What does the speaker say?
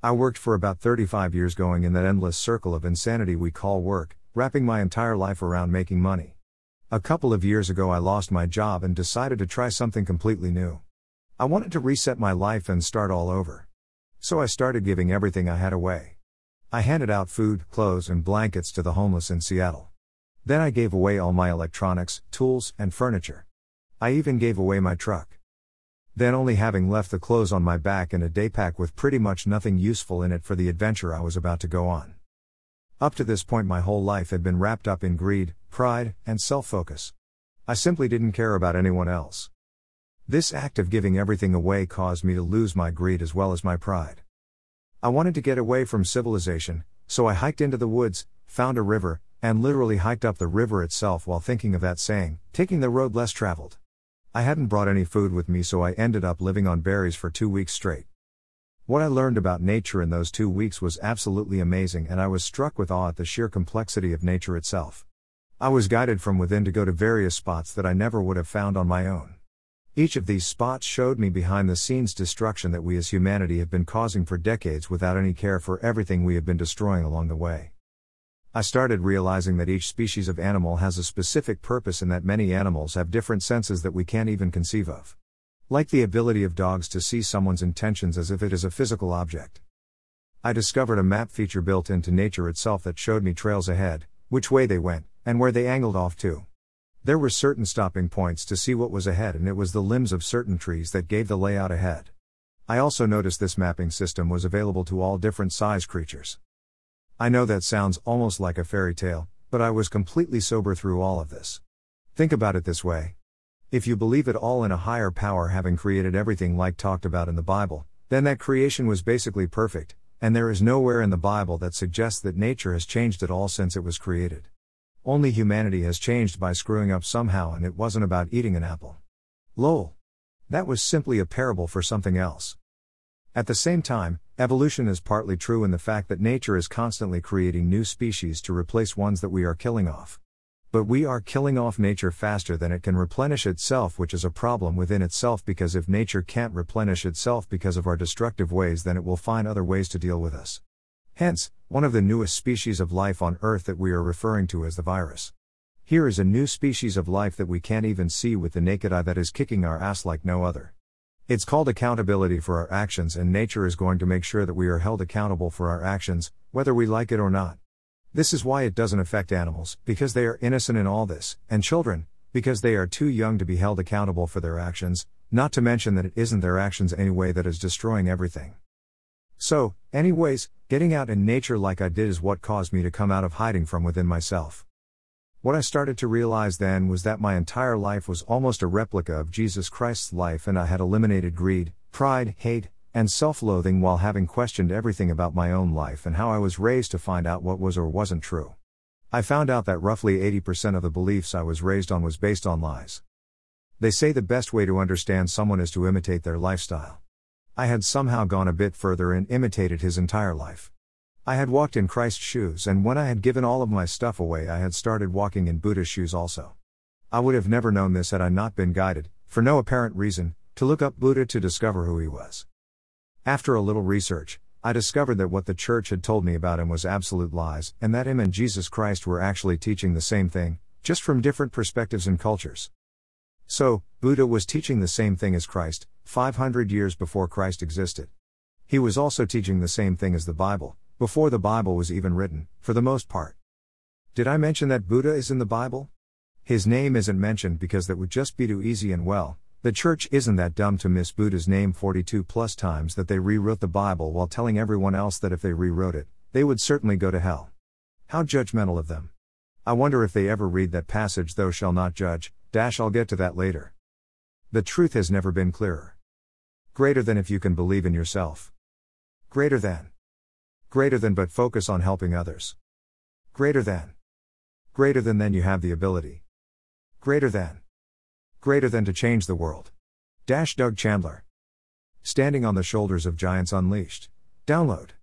I worked for about 35 years going in that endless circle of insanity we call work, wrapping my entire life around making money. A couple of years ago I lost my job and decided to try something completely new. I wanted to reset my life and start all over. So I started giving everything I had away. I handed out food, clothes and blankets to the homeless in Seattle. Then I gave away all my electronics, tools and furniture. I even gave away my truck. Then, only having left the clothes on my back and a day pack with pretty much nothing useful in it for the adventure I was about to go on. Up to this point my whole life had been wrapped up in greed, pride, and self-focus. I simply didn't care about anyone else. This act of giving everything away caused me to lose my greed as well as my pride. I wanted to get away from civilization, so I hiked into the woods, found a river, and literally hiked up the river itself while thinking of that saying, taking the road less traveled. I hadn't brought any food with me, so I ended up living on berries for 2 weeks straight. What I learned about nature in those 2 weeks was absolutely amazing, and I was struck with awe at the sheer complexity of nature itself. I was guided from within to go to various spots that I never would have found on my own. Each of these spots showed me behind the scenes destruction that we as humanity have been causing for decades without any care for everything we have been destroying along the way. I started realizing that each species of animal has a specific purpose and that many animals have different senses that we can't even conceive of. Like the ability of dogs to see someone's intentions as if it is a physical object. I discovered a map feature built into nature itself that showed me trails ahead, which way they went, and where they angled off to. There were certain stopping points to see what was ahead, and it was the limbs of certain trees that gave the layout ahead. I also noticed this mapping system was available to all different size creatures. I know that sounds almost like a fairy tale, but I was completely sober through all of this. Think about it this way. If you believe it all in a higher power having created everything like talked about in the Bible, then that creation was basically perfect, and there is nowhere in the Bible that suggests that nature has changed at all since it was created. Only humanity has changed by screwing up somehow, and it wasn't about eating an apple. Lol. That was simply a parable for something else. At the same time, evolution is partly true in the fact that nature is constantly creating new species to replace ones that we are killing off. But we are killing off nature faster than it can replenish itself, which is a problem within itself, because if nature can't replenish itself because of our destructive ways, then it will find other ways to deal with us. Hence, one of the newest species of life on Earth that we are referring to as the virus. Here is a new species of life that we can't even see with the naked eye that is kicking our ass like no other. It's called accountability for our actions, and nature is going to make sure that we are held accountable for our actions, whether we like it or not. This is why it doesn't affect animals, because they are innocent in all this, and children, because they are too young to be held accountable for their actions, not to mention that it isn't their actions anyway that is destroying everything. So, anyways, getting out in nature like I did is what caused me to come out of hiding from within myself. What I started to realize then was that my entire life was almost a replica of Jesus Christ's life, and I had eliminated greed, pride, hate, and self-loathing while having questioned everything about my own life and how I was raised to find out what was or wasn't true. I found out that roughly 80% of the beliefs I was raised on was based on lies. They say the best way to understand someone is to imitate their lifestyle. I had somehow gone a bit further and imitated his entire life. I had walked in Christ's shoes, and when I had given all of my stuff away I had started walking in Buddha's shoes also. I would have never known this had I not been guided, for no apparent reason, to look up Buddha to discover who he was. After a little research, I discovered that what the church had told me about him was absolute lies, and that him and Jesus Christ were actually teaching the same thing, just from different perspectives and cultures. So, Buddha was teaching the same thing as Christ, 500 years before Christ existed. He was also teaching the same thing as the Bible, before the Bible was even written, for the most part. Did I mention that Buddha is in the Bible? His name isn't mentioned because that would just be too easy, and well, the church isn't that dumb to miss Buddha's name 42 plus times that they rewrote the Bible while telling everyone else that if they rewrote it, they would certainly go to hell. How judgmental of them. I wonder if they ever read that passage, thou shalt not judge, I'll get to that later. The truth has never been clearer. Greater than if you can believe in yourself. Greater than. Greater than but focus on helping others. Greater than. Greater than then you have the ability. Greater than. Greater than to change the world. Doug Chandler. Standing on the Shoulders of Giants Unleashed. Download.